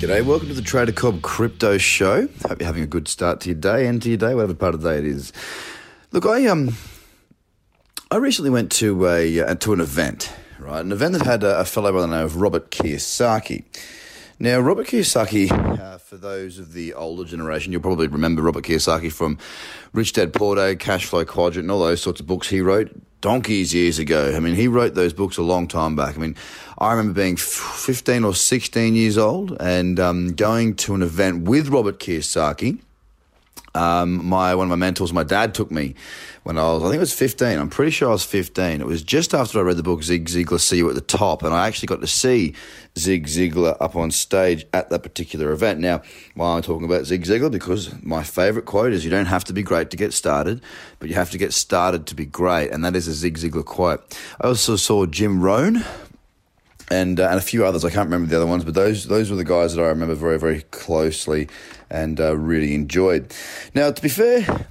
G'day, welcome to the Trader Cobb Crypto Show. Hope you're having a good start to your day, end to your day, whatever part of the day it is. Look, I recently went to an event, right? An event that had a fellow by the name of Robert Kiyosaki. Now, Robert Kiyosaki, for those of the older generation, you'll probably remember Robert Kiyosaki from Rich Dad Poor Dad, Cashflow Quadrant, and all those sorts of books he wrote donkeys years ago. I mean, he wrote those books a long time back. I mean, I remember being 15 or 16 years old and going to an event with Robert Kiyosaki. One of my mentors, my dad, took me when I think it was 15. I'm pretty sure I was 15. It was just after I read the book Zig Ziglar, See You at the Top, and I actually got to see Zig Ziglar up on stage at that particular event. Now, why am I talking about Zig Ziglar? Because my favourite quote is, you don't have to be great to get started, but you have to get started to be great, and that is a Zig Ziglar quote. I also saw Jim Rohn and a few others. I can't remember the other ones, but those were the guys that I remember very, very closely and really enjoyed. Now, to be fair,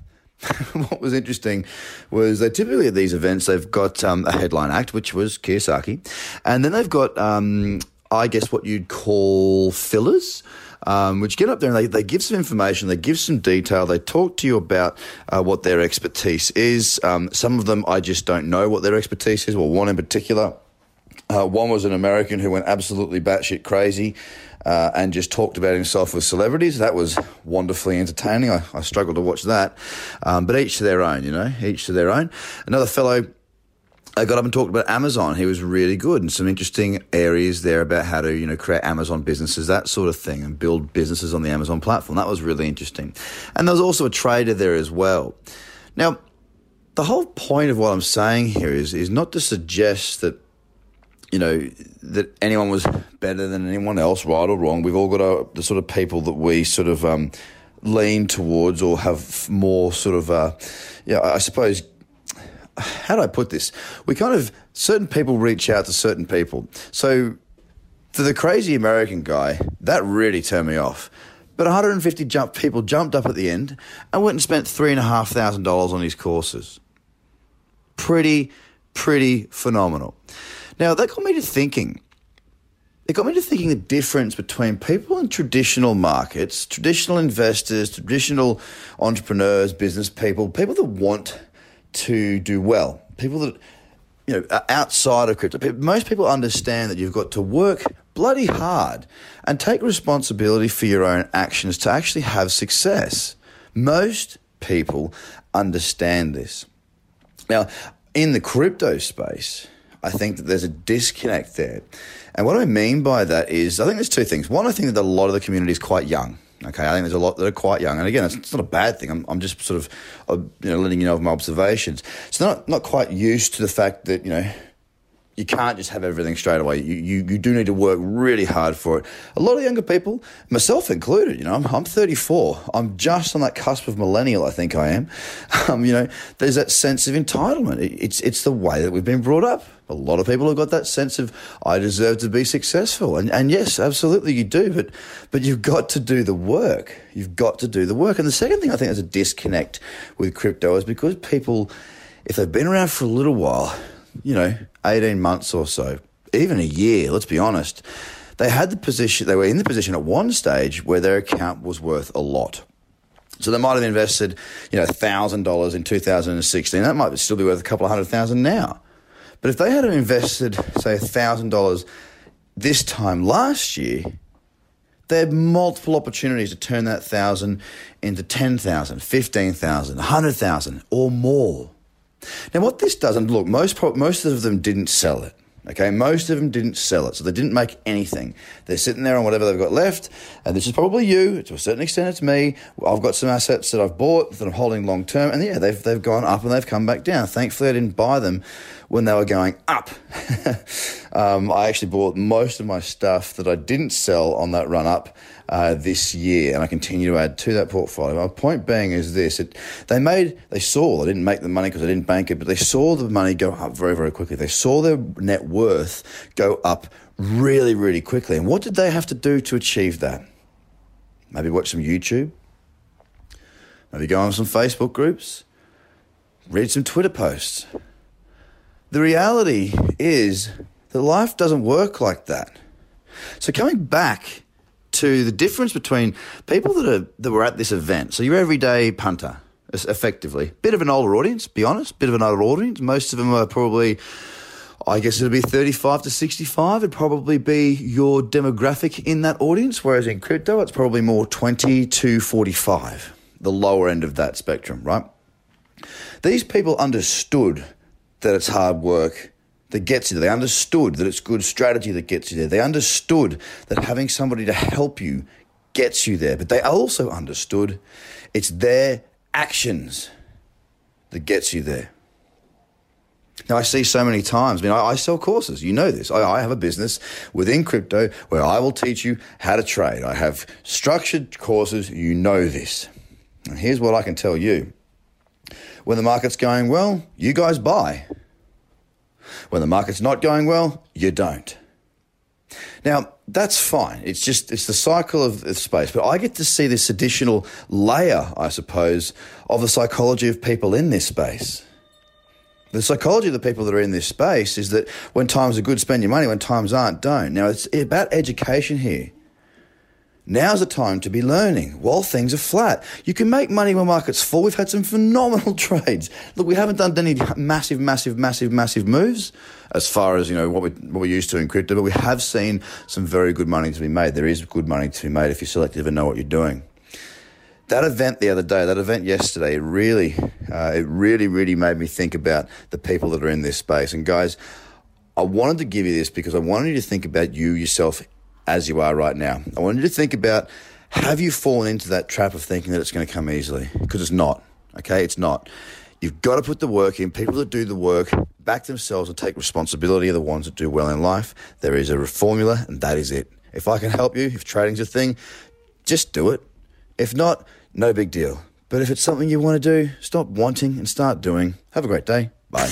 what was interesting was they typically at these events, they've got a headline act, which was Kiyosaki, and then they've got, I guess, what you'd call fillers, which get up there and they give some information, they give some detail, they talk to you about what their expertise is. Some of them, I just don't know what their expertise is, well, one in particular. One was an American who went absolutely batshit crazy and just talked about himself with celebrities. That was wonderfully entertaining. I struggled to watch that. But each to their own, you know, each to their own. Another fellow got up and talked about Amazon. He was really good, and some interesting areas there about how to, you know, create Amazon businesses, that sort of thing, and build businesses on the Amazon platform. That was really interesting. And there was also a trader there as well. Now, the whole point of what I'm saying here is not to suggest that, you know, that anyone was better than anyone else, right or wrong. We've all got the sort of people that we sort of lean towards or have more sort of, I suppose, how do I put this? We kind of, certain people reach out to certain people. So for the crazy American guy, that really turned me off. But 150 people jumped up at the end and went and spent $3,500 on his courses. Pretty phenomenal. Now, that got me to thinking. It got me to thinking the difference between people in traditional markets, traditional investors, traditional entrepreneurs, business people, people that want to do well, people that, you know, are outside of crypto. Most people understand that you've got to work bloody hard and take responsibility for your own actions to actually have success. Most people understand this. Now, in the crypto space, I think that there's a disconnect there. And what I mean by that is, I think there's two things. One, I think that a lot of the community is quite young. Okay, I think there's a lot that are quite young. And again, it's not a bad thing. I'm just sort of, you know, letting you know of my observations. So they're not quite used to the fact that, you know, you can't just have everything straight away. You do need to work really hard for it. A lot of younger people, myself included, you know, I'm 34. I'm just on that cusp of millennial, I think I am. You know, there's that sense of entitlement. It's the way that we've been brought up. A lot of people have got that sense of, I deserve to be successful. And yes, absolutely you do, but you've got to do the work. You've got to do the work. And the second thing I think there's a disconnect with crypto is because people, if they've been around for a little while, you know, 18 months or so, even a year, let's be honest, they were in the position at one stage where their account was worth a lot. So they might have invested, you know, $1,000 in 2016. That might still be worth a couple of $100,000 now. But if they had invested, say, $1,000 this time last year, they had multiple opportunities to turn that 1,000 into 10,000, 15,000, 100,000 or more. Now, what this doesn't, look, most of them didn't sell it. Okay, most of them didn't sell it, so they didn't make anything. They're sitting there on whatever they've got left, and this is probably you. To a certain extent, it's me. I've got some assets that I've bought that I'm holding long term, and yeah, they've gone up and they've come back down. Thankfully, I didn't buy them when they were going up. I actually bought most of my stuff that I didn't sell on that run up this year, and I continue to add to that portfolio. My point being is this: they didn't make the money because I didn't bank it, but they saw the money go up very, very quickly. They saw their net worth go up really, really quickly. And what did they have to do to achieve that? Maybe watch some YouTube, maybe go on some Facebook groups, read some Twitter posts. The reality is that life doesn't work like that. So coming back to the difference between people that were at this event, so your everyday punter, effectively, bit of an older audience, be honest, bit of an older audience. Most of them are probably, I guess it'll be 35 to 65. It'd probably be your demographic in that audience, whereas in crypto, it's probably more 20 to 45, the lower end of that spectrum, right? These people understood that it's hard work that gets you there. They understood that it's good strategy that gets you there. They understood that having somebody to help you gets you there. But they also understood it's their actions that gets you there. Now, I see so many times, I sell courses, you know this. I have a business within crypto where I will teach you how to trade. I have structured courses, you know this. And here's what I can tell you. When the market's going well, you guys buy. When the market's not going well, you don't. Now, that's fine. It's the cycle of space. But I get to see this additional layer, I suppose, of the psychology of people in this space. The psychology of the people that are in this space is that when times are good, spend your money. When times aren't, don't. Now, it's about education here. Now's the time to be learning while things are flat. You can make money when markets fall. We've had some phenomenal trades. Look, we haven't done any massive moves as far as, what we're used to in crypto, but we have seen some very good money to be made. There is good money to be made if you're selective and know what you're doing. That event yesterday, it really made me think about the people that are in this space. And guys, I wanted to give you this because I wanted you to think about yourself as you are right now. I want you to think about, have you fallen into that trap of thinking that it's going to come easily? Because it's not, okay? It's not. You've got to put the work in. People that do the work back themselves and take responsibility are the ones that do well in life. There is a formula, and that is it. If I can help you, if trading's a thing, just do it. If not, no big deal. But if it's something you want to do, stop wanting and start doing. Have a great day. Bye.